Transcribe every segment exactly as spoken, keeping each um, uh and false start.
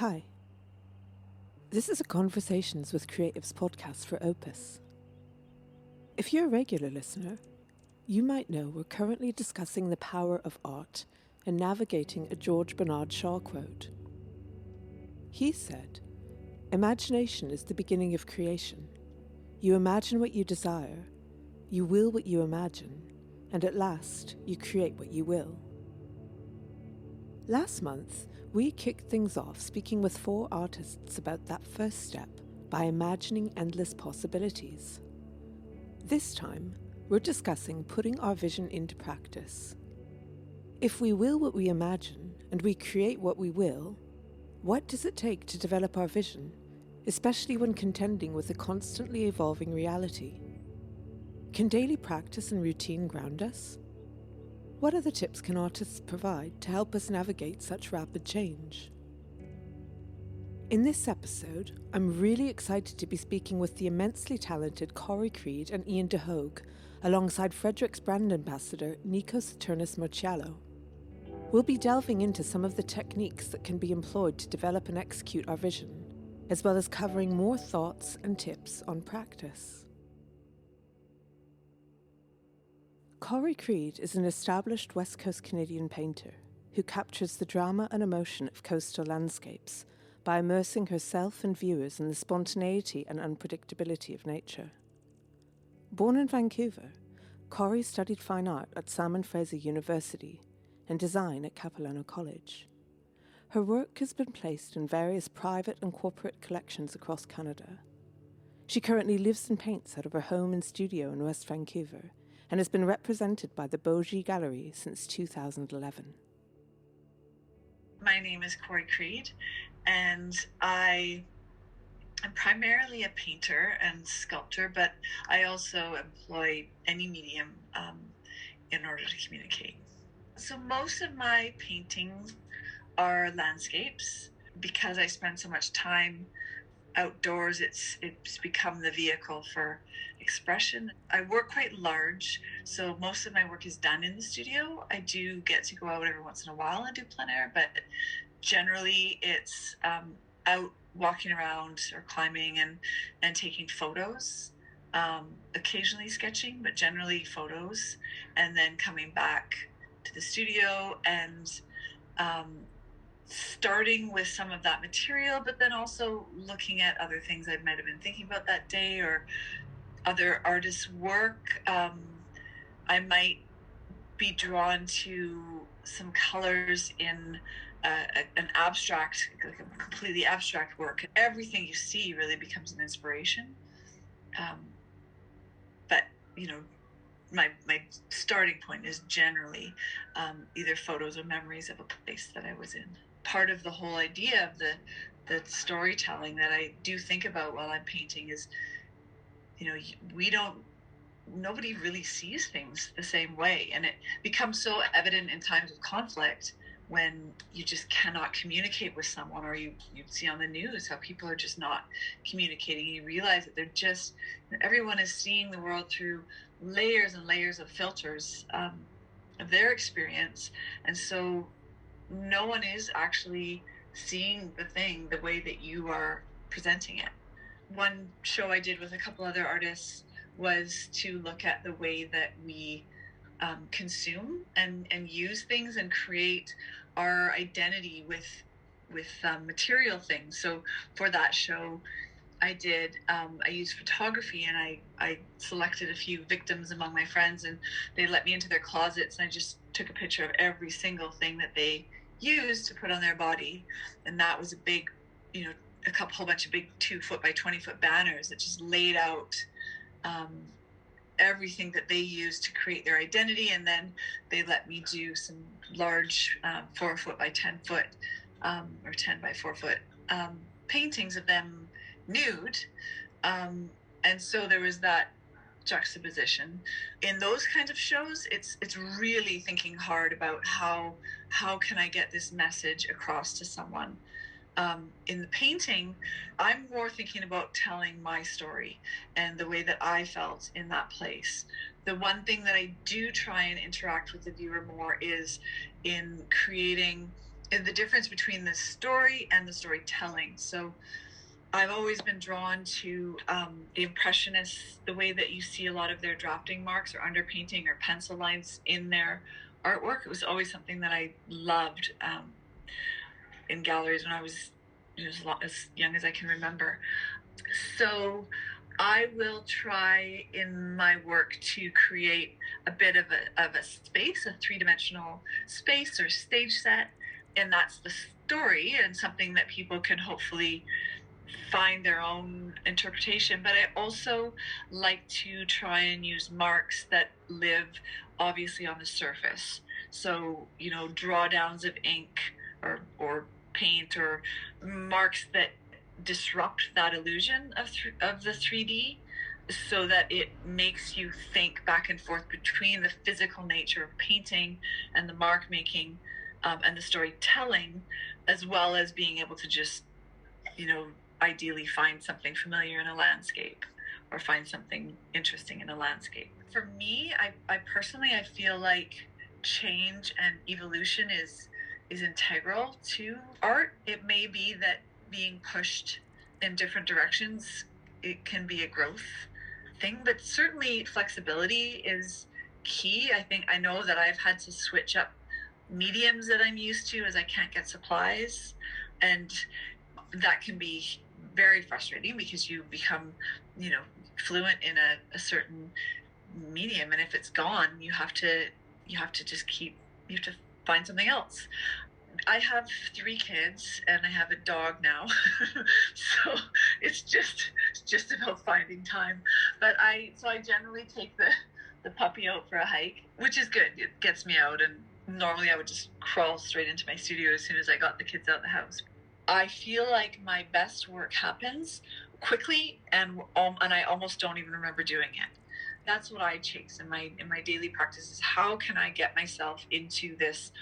Hi. This is a Conversations with Creatives podcast for Opus. If you're a regular listener, you might know we're currently discussing the power of art and navigating a George Bernard Shaw quote. He said, "Imagination is the beginning of creation. You imagine what you desire, you will what you imagine, and at last you create what you will." Last month, we kicked things off speaking with four artists about that first step by imagining endless possibilities. This time, we're discussing putting our vision into practice. If we will what we imagine and we create what we will, what does it take to develop our vision, especially when contending with a constantly evolving reality? Can daily practice and routine ground us? What other tips can artists provide to help us navigate such rapid change? In this episode, I'm really excited to be speaking with the immensely talented Corrie Creed and Ian de Hogue, alongside Frederick's brand ambassador, Nico Saturnus Marciallo. We'll be delving into some of the techniques that can be employed to develop and execute our vision, as well as covering more thoughts and tips on practice. Corrie Creed is an established West Coast Canadian painter who captures the drama and emotion of coastal landscapes by immersing herself and viewers in the spontaneity and unpredictability of nature. Born in Vancouver, Corrie studied fine art at Simon Fraser University and design at Capilano College. Her work has been placed in various private and corporate collections across Canada. She currently lives and paints out of her home and studio in West Vancouver, and has been represented by the Bowery Gallery since two thousand eleven. My name is Corrie Creed, and I am primarily a painter and sculptor, but I also employ any medium um, in order to communicate. So most of my paintings are landscapes. Because I spend so much time outdoors, it's it's become the vehicle for expression. I work quite large, so most of my work is done in the studio. I do get to go out every once in a while and do plein air, but generally it's um, out walking around or climbing and, and taking photos, um, occasionally sketching, but generally photos, and then coming back to the studio and um, starting with some of that material, but then also looking at other things I might have been thinking about that day or other artists' work. Um, I might be drawn to some colors in uh, a, an abstract, like a completely abstract work. Everything you see really becomes an inspiration. Um, but, you know, my my starting point is generally um, either photos or memories of a place that I was in. Part of the whole idea of the the storytelling that I do think about while I'm painting is, you know, we don't, nobody really sees things the same way. And it becomes so evident in times of conflict when you just cannot communicate with someone, or you, you see on the news how people are just not communicating. You realize that they're just, everyone is seeing the world through layers and layers of filters um, of their experience. And so no one is actually seeing the thing the way that you are presenting it. One show I did with a couple other artists was to look at the way that we um, consume and, and use things and create our identity with with um, material things. So for that show, I did, um, I used photography, and I, I selected a few victims among my friends, and they let me into their closets, and I just took a picture of every single thing that they used to put on their body. And that was a big, you know, a couple whole bunch of big two foot by twenty foot banners that just laid out um, everything that they used to create their identity. And then they let me do some large um, four foot by ten foot um, or ten by four foot um, paintings of them nude. Um, and so there was that juxtaposition. In those kinds of shows, it's it's really thinking hard about how how can I get this message across to someone. Um, in the painting, I'm more thinking about telling my story and the way that I felt in that place. The one thing that I do try and interact with the viewer more is in creating the difference between the story and the storytelling. So I've always been drawn to um, the Impressionists, the way that you see a lot of their drafting marks or underpainting or pencil lines in their artwork. It was always something that I loved um, in galleries when I was, you know, as, long, as young as I can remember. So I will try in my work to create a bit of a, of a space, a three-dimensional space or stage set, and that's the story and something that people can hopefully find their own interpretation. But I also like to try and use marks that live obviously on the surface. So, you know, drawdowns of ink or, or paint or marks that disrupt that illusion of, th of the three D, so that it makes you think back and forth between the physical nature of painting and the mark making um, and the storytelling, as well as being able to just, you know, ideally find something familiar in a landscape or find something interesting in a landscape. For me, I, I personally, I feel like change and evolution is, is integral to art. It may be that being pushed in different directions, it can be a growth thing, but certainly flexibility is key. I think I know that I've had to switch up mediums that I'm used to as I can't get supplies, and that can be very frustrating because you become, you know, fluent in a, a certain medium, and if it's gone, you have to you have to just keep you have to find something else. I have three kids and I have a dog now, so it's just it's just about finding time. But I so I generally take the the puppy out for a hike, which is good. It gets me out, and normally I would just crawl straight into my studio as soon as I got the kids out of the house. I feel like my best work happens quickly, and um, and I almost don't even remember doing it. That's what I chase in my in my daily practice, is how can I get myself into this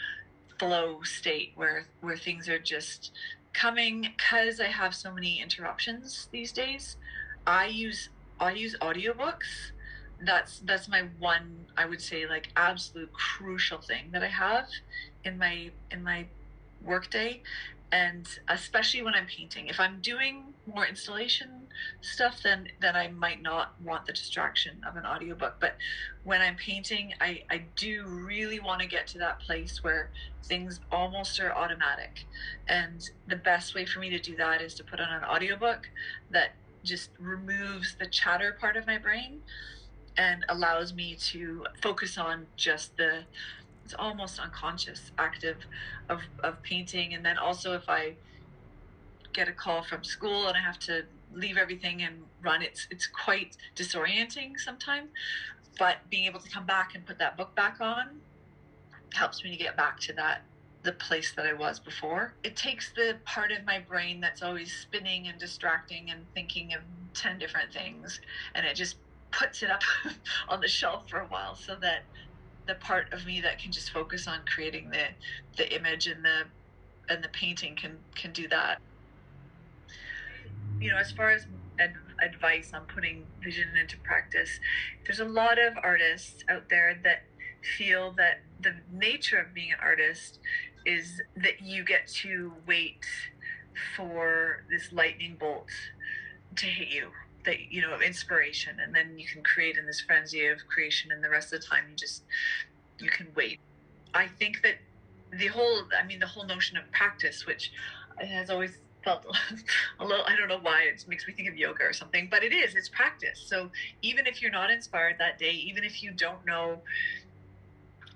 flow state where where things are just coming, because I have so many interruptions these days. I use I use audiobooks. That's that's my one, I would say, like absolute crucial thing that I have in my in my workday. And especially when I'm painting, if I'm doing more installation stuff, then then I might not want the distraction of an audiobook. But when I'm painting, I, I do really want to get to that place where things almost are automatic. And the best way for me to do that is to put on an audiobook that just removes the chatter part of my brain and allows me to focus on just the it's almost unconscious active of, of painting. And then also, if I get a call from school and I have to leave everything and run, it's it's quite disorienting sometimes, but being able to come back and put that book back on helps me to get back to that the place that I was before. It takes the part of my brain that's always spinning and distracting and thinking of ten different things, and it just puts it up on the shelf for a while, so that the part of me that can just focus on creating the the image and the and the painting can can do that. You know, as far as ad advice on putting vision into practice, there's a lot of artists out there that feel that the nature of being an artist is that you get to wait for this lightning bolt to hit you, that, you know, inspiration, and then you can create in this frenzy of creation, and the rest of the time you just you can wait. I think that the whole I mean the whole notion of practice, which has always felt a little, I don't know why, it makes me think of yoga or something, but it is it's practice. So even if you're not inspired that day, even if you don't know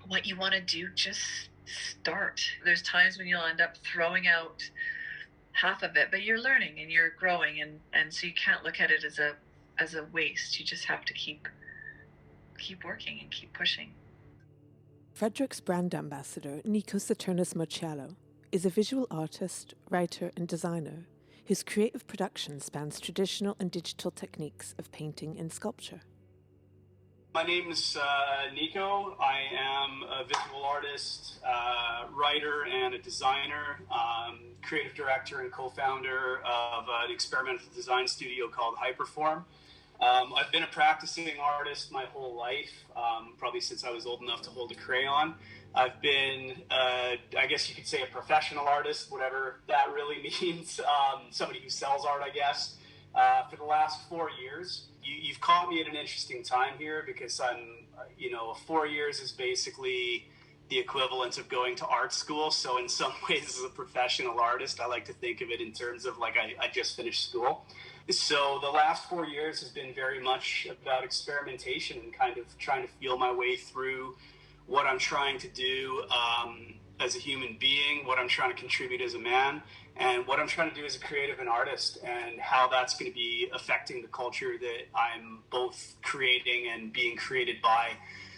what you want to do, just start. There's times when you'll end up throwing out half of it, but you're learning and you're growing, and and so you can't look at it as a as a waste. You just have to keep keep working and keep pushing. Frederick's brand ambassador, Nico Saturnus Marciallo, is a visual artist, writer and designer whose creative production spans traditional and digital techniques of painting and sculpture. My name is uh, Nico. I am a visual artist, uh, writer, and a designer, um, creative director and co-founder of an experimental design studio called Hyperform. Um, I've been a practicing artist my whole life, um, probably since I was old enough to hold a crayon. I've been, uh, I guess you could say, a professional artist, whatever that really means, um, somebody who sells art, I guess, uh, for the last four years. You, you've caught me at an interesting time here because I'm, you know, four years is basically the equivalent of going to art school. So in some ways, as a professional artist, I like to think of it in terms of like I, I just finished school. So the last four years has been very much about experimentation and kind of trying to feel my way through what I'm trying to do um, as a human being, what I'm trying to contribute as a man, and what I'm trying to do as a creative and artist, and how that's going to be affecting the culture that I'm both creating and being created by.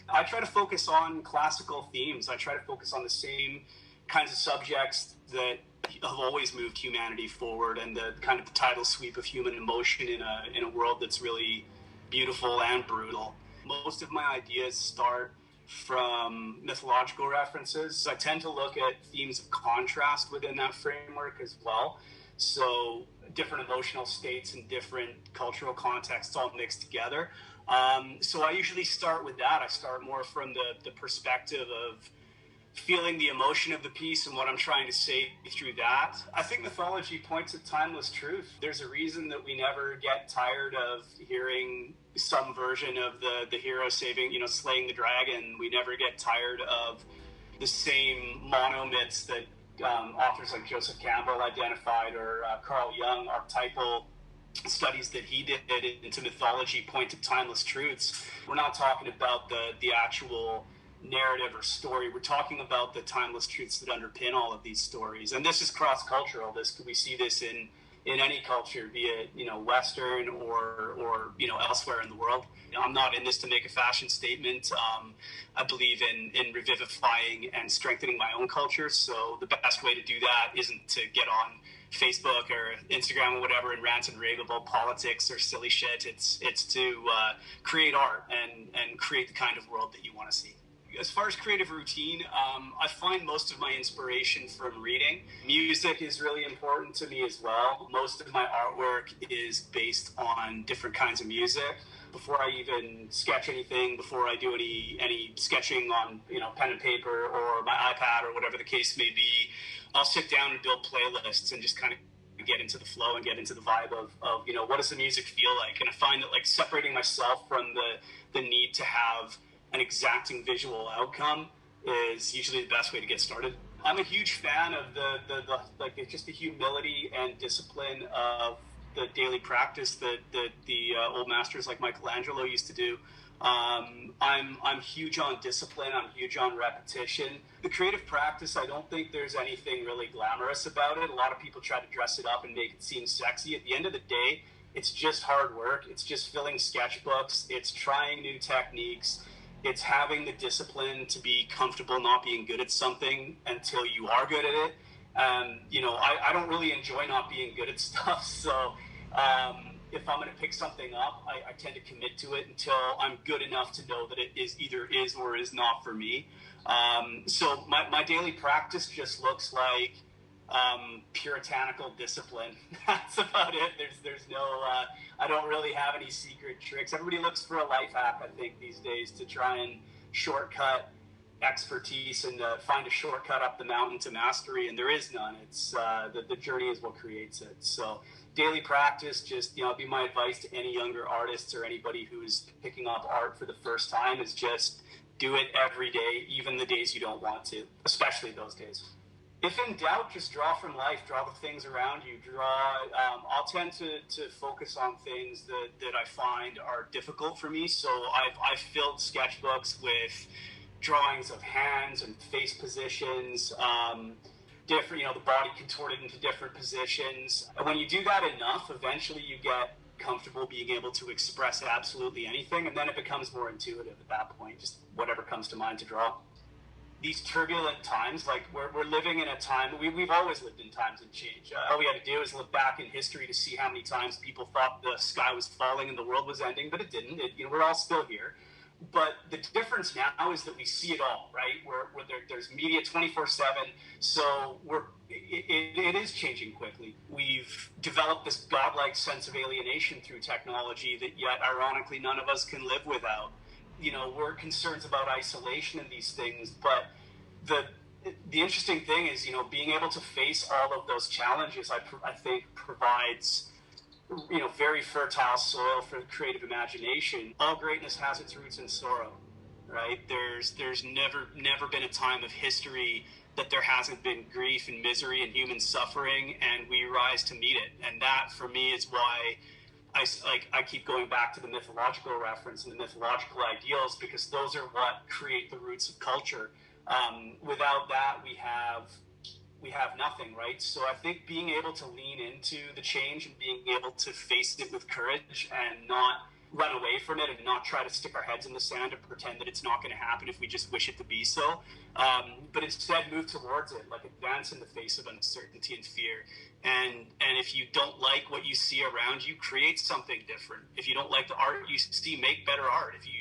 I try to focus on classical themes. I try to focus on the same kinds of subjects that have always moved humanity forward, and the kind of the tidal sweep of human emotion in a, in a world that's really beautiful and brutal. Most of my ideas start from mythological references. I tend to look at themes of contrast within that framework as well. So different emotional states and different cultural contexts all mixed together. Um, so I usually start with that. I start more from the, the perspective of feeling the emotion of the piece and what I'm trying to say through that. I think mythology points at timeless truth. There's a reason that we never get tired of hearing some version of the, the hero saving, you know, slaying the dragon. We never get tired of the same monomyths that um, authors like Joseph Campbell identified, or uh, Carl Jung, archetypal studies that he did into mythology point to timeless truths. We're not talking about the, the actual narrative or story. We're talking about the timeless truths that underpin all of these stories. And this is cross-cultural. This we see this in, in any culture, be it, you know, Western or, or, you know, elsewhere in the world. You know, I'm not in this to make a fashion statement. Um, I believe in, in revivifying and strengthening my own culture. So the best way to do that isn't to get on Facebook or Instagram or whatever and rant and rave about politics or silly shit. It's, it's to uh, create art and, and create the kind of world that you want to see. As far as creative routine, um, I find most of my inspiration from reading. Music is really important to me as well. Most of my artwork is based on different kinds of music. Before I even sketch anything, before I do any any sketching on, you know, pen and paper or my iPad or whatever the case may be, I'll sit down and build playlists and just kind of get into the flow and get into the vibe of, of, you know, what does the music feel like? And I find that, like, separating myself from the the need to have an exacting visual outcome is usually the best way to get started. I'm a huge fan of the, the, the like just the humility and discipline of the daily practice that the, the uh, old masters like Michelangelo used to do. Um, I'm, I'm huge on discipline. I'm huge on repetition. The creative practice, I don't think there's anything really glamorous about it. A lot of people try to dress it up and make it seem sexy. At the end of the day, it's just hard work. It's just filling sketchbooks. It's trying new techniques. It's having the discipline to be comfortable not being good at something until you are good at it. Um, you know, I, I don't really enjoy not being good at stuff. So um, if I'm going to pick something up, I, I tend to commit to it until I'm good enough to know that it is either is or is not for me. Um, so my, my daily practice just looks like um, puritanical discipline. That's about it. There's, there's no, uh, I don't really have any secret tricks. Everybody looks for a life hack, I think, these days to try and shortcut expertise and uh, find a shortcut up the mountain to mastery. And there is none. It's, uh, the, the journey is what creates it. So daily practice, just, you know, be my advice to any younger artists or anybody who is picking up art for the first time is just do it every day, even the days you don't want to, especially those days. If in doubt, just draw from life, draw the things around you, draw, um, I'll tend to, to focus on things that, that I find are difficult for me. So I've, I've filled sketchbooks with drawings of hands and face positions, um, different, you know, the body contorted into different positions. And when you do that enough, eventually you get comfortable being able to express absolutely anything. And then it becomes more intuitive at that point, just whatever comes to mind to draw. These turbulent times, like we're, we're living in a time, we, we've always lived in times of change. Uh, all we had to do is look back in history to see how many times people thought the sky was falling and the world was ending, but it didn't. It, you know, we're all still here. But the difference now is that we see it all, right? We're, we're there, there's media twenty-four seven, so we're, it, it, it is changing quickly. We've developed this godlike sense of alienation through technology that yet, ironically, none of us can live without. You know, we're concerned about isolation and these things, but the the interesting thing is, you know, being able to face all of those challenges, I, I think, provides, you know, very fertile soil for creative imagination. All greatness has its roots in sorrow, right? There's there's never never been a time of history that there hasn't been grief and misery and human suffering, and we rise to meet it. And that, for me, is why I, like, I keep going back to the mythological reference and the mythological ideals, because those are what create the roots of culture. Um, without that, we have we have nothing, right? So I think being able to lean into the change and being able to face it with courage and not run away from it and not try to stick our heads in the sand and pretend that it's not going to happen if we just wish it to be so, um, but instead move towards it, like advance in the face of uncertainty and fear. And and if you don't like what you see around you, create something different. If you don't like the art you see, make better art. If you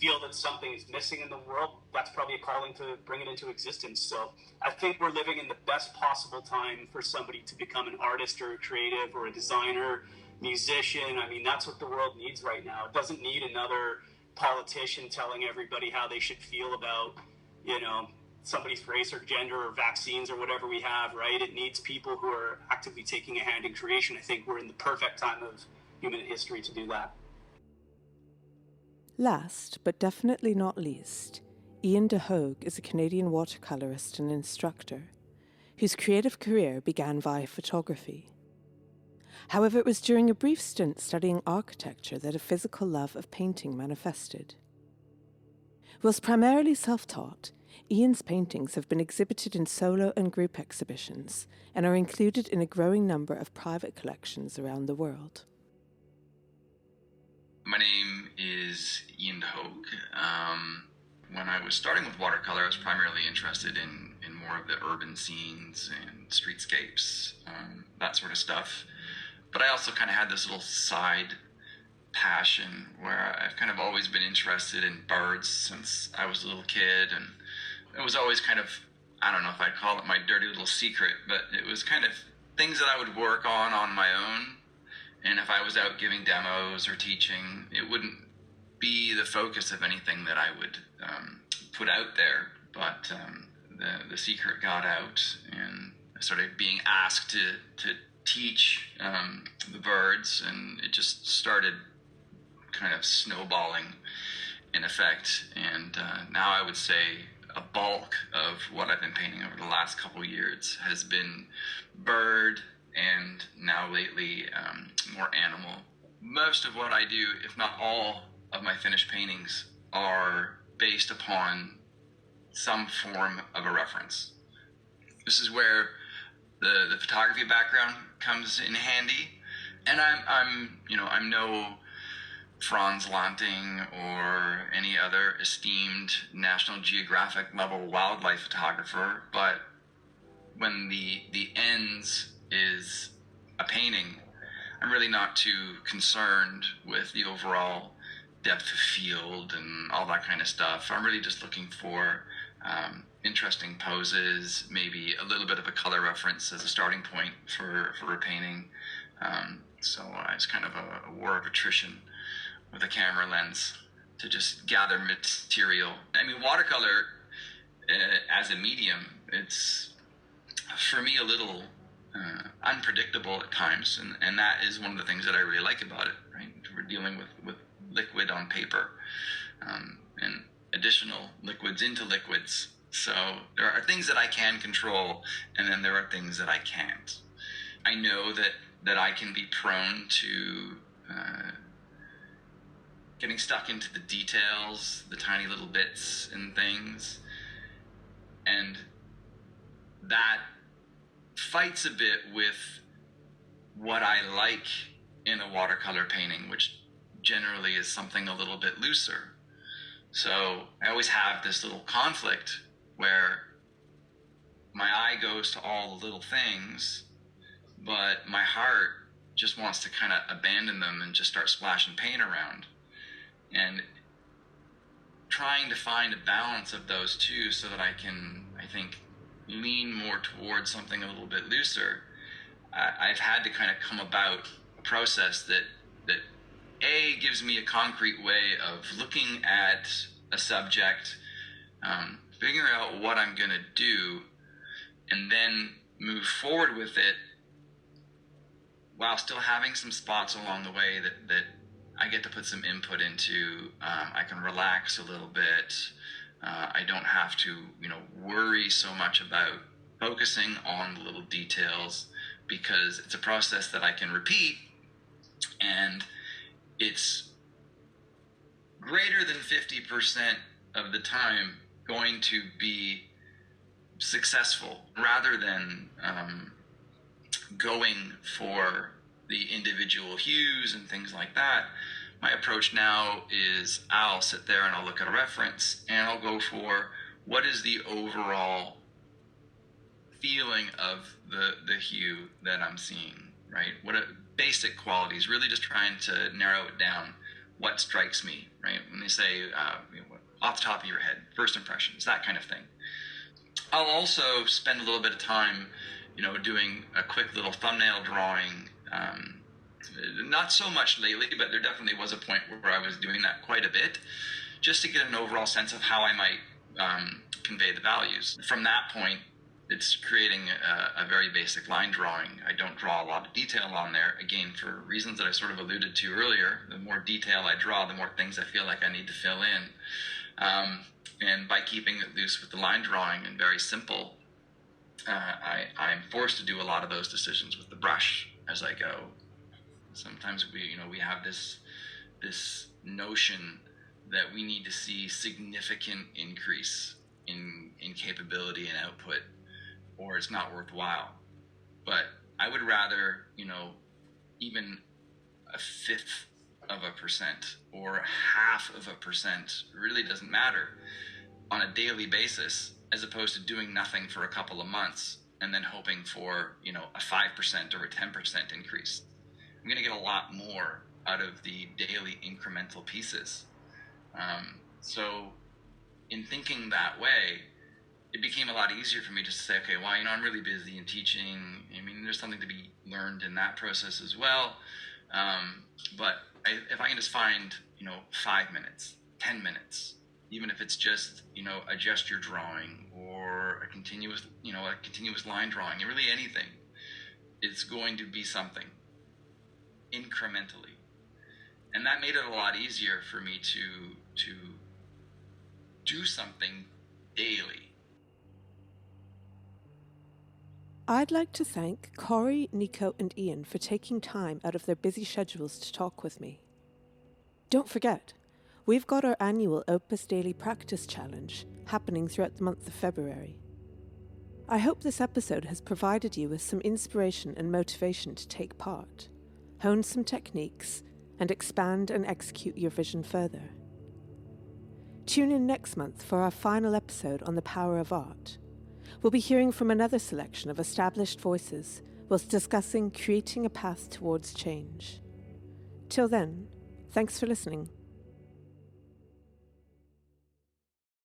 feel that something is missing in the world, that's probably a calling to bring it into existence. So I think we're living in the best possible time for somebody to become an artist or a creative or a designer, musician. I mean, that's what the world needs right now. It doesn't need another politician telling everybody how they should feel about, you know, somebody's race or gender or vaccines or whatever we have, right? It needs people who are actively taking a hand in creation. I think we're in the perfect time of human history to do that. Last, but definitely not least, Ian de Hogue is a Canadian watercolorist and instructor whose creative career began via photography. However, it was during a brief stint studying architecture that a physical love of painting manifested. Whilst primarily self-taught, Ian's paintings have been exhibited in solo and group exhibitions and are included in a growing number of private collections around the world. My name is Ian de Hogue. Um, when I was starting with watercolor, I was primarily interested in, in more of the urban scenes and streetscapes, um, that sort of stuff. But I also kind of had this little side passion where I've kind of always been interested in birds since I was a little kid. And it was always kind of, I don't know if I'd call it my dirty little secret, but it was kind of things that I would work on on my own. And if I was out giving demos or teaching, it wouldn't be the focus of anything that I would um, put out there. But um, the, the secret got out, and I started being asked to, to teach um, the birds, and it just started kind of snowballing, in effect. And uh, now I would say a bulk of what I've been painting over the last couple of years has been bird, and now lately, um, more animal. Most of what I do, if not all of my finished paintings, are based upon some form of a reference. This is where the, the photography background comes in handy. And I'm, I'm, you know, I'm no Franz Lanting or any other esteemed National Geographic level wildlife photographer, but when the, the ends is a painting, I'm really not too concerned with the overall depth of field and all that kind of stuff. I'm really just looking for um, interesting poses, maybe a little bit of a color reference as a starting point for, for a painting. Um, so it's kind of a, a war of attrition with a camera lens to just gather material. I mean, watercolor uh, as a medium, it's for me a little Uh, unpredictable at times, and, and that is one of the things that I really like about it, right? We're dealing with, with liquid on paper, um, and additional liquids into liquids. So there are things that I can control, and then there are things that I can't. I know that, that I can be prone to uh, getting stuck into the details, the tiny little bits and things, and that fights a bit with what I like in a watercolor painting, which generally is something a little bit looser. So I always have this little conflict where my eye goes to all the little things, but my heart just wants to kind of abandon them and just start splashing paint around. And trying to find a balance of those two so that I can, I think, lean more towards something a little bit looser, I, I've had to kind of come about a process that, that A, gives me a concrete way of looking at a subject, um, figure out what I'm going to do, and then move forward with it while still having some spots along the way that, that I get to put some input into. Um, I can relax a little bit. Uh, I don't have to, you know, worry so much about focusing on the little details, because it's a process that I can repeat, and it's greater than fifty percent of the time going to be successful, rather than um, going for the individual hues and things like that. My approach now is I'll sit there and I'll look at a reference and I'll go for what is the overall feeling of the, the hue that I'm seeing, right? What are basic qualities, really just trying to narrow it down. What strikes me, right? When they say uh, you know, off the top of your head, first impressions, that kind of thing. I'll also spend a little bit of time, you know, doing a quick little thumbnail drawing. Um, not so much lately, but there definitely was a point where I was doing that quite a bit, just to get an overall sense of how I might um, convey the values. From that point, it's creating a, a very basic line drawing. I don't draw a lot of detail on there, again, for reasons that I sort of alluded to earlier. The more detail I draw, the more things I feel like I need to fill in. Um, and by keeping it loose with the line drawing and very simple, uh, I, I'm forced to do a lot of those decisions with the brush as I go. Sometimes we, you know, we have this, this notion that we need to see significant increase in, in capability and output, or it's not worthwhile. But I would rather, you know, even a fifth of a percent or half of a percent really doesn't matter on a daily basis, as opposed to doing nothing for a couple of months and then hoping for, you know, a five percent or a ten percent increase. I'm gonna get a lot more out of the daily incremental pieces. Um, so in thinking that way, it became a lot easier for me to say, okay, well, you know, I'm really busy in teaching. I mean, there's something to be learned in that process as well. Um, but I, if I can just find, you know, five minutes, ten minutes, even if it's just, you know, a gesture drawing or a continuous, you know, a continuous line drawing, really anything, it's going to be something incrementally. And that made it a lot easier for me to, to do something daily. I'd like to thank Corrie, Nico, and Ian for taking time out of their busy schedules to talk with me. Don't forget, we've got our annual Opus Daily Practice Challenge happening throughout the month of February. I hope this episode has provided you with some inspiration and motivation to take part, hone some techniques, and expand and execute your vision further. Tune in next month for our final episode on the power of art. We'll be hearing from another selection of established voices whilst discussing creating a path towards change. Till then, thanks for listening.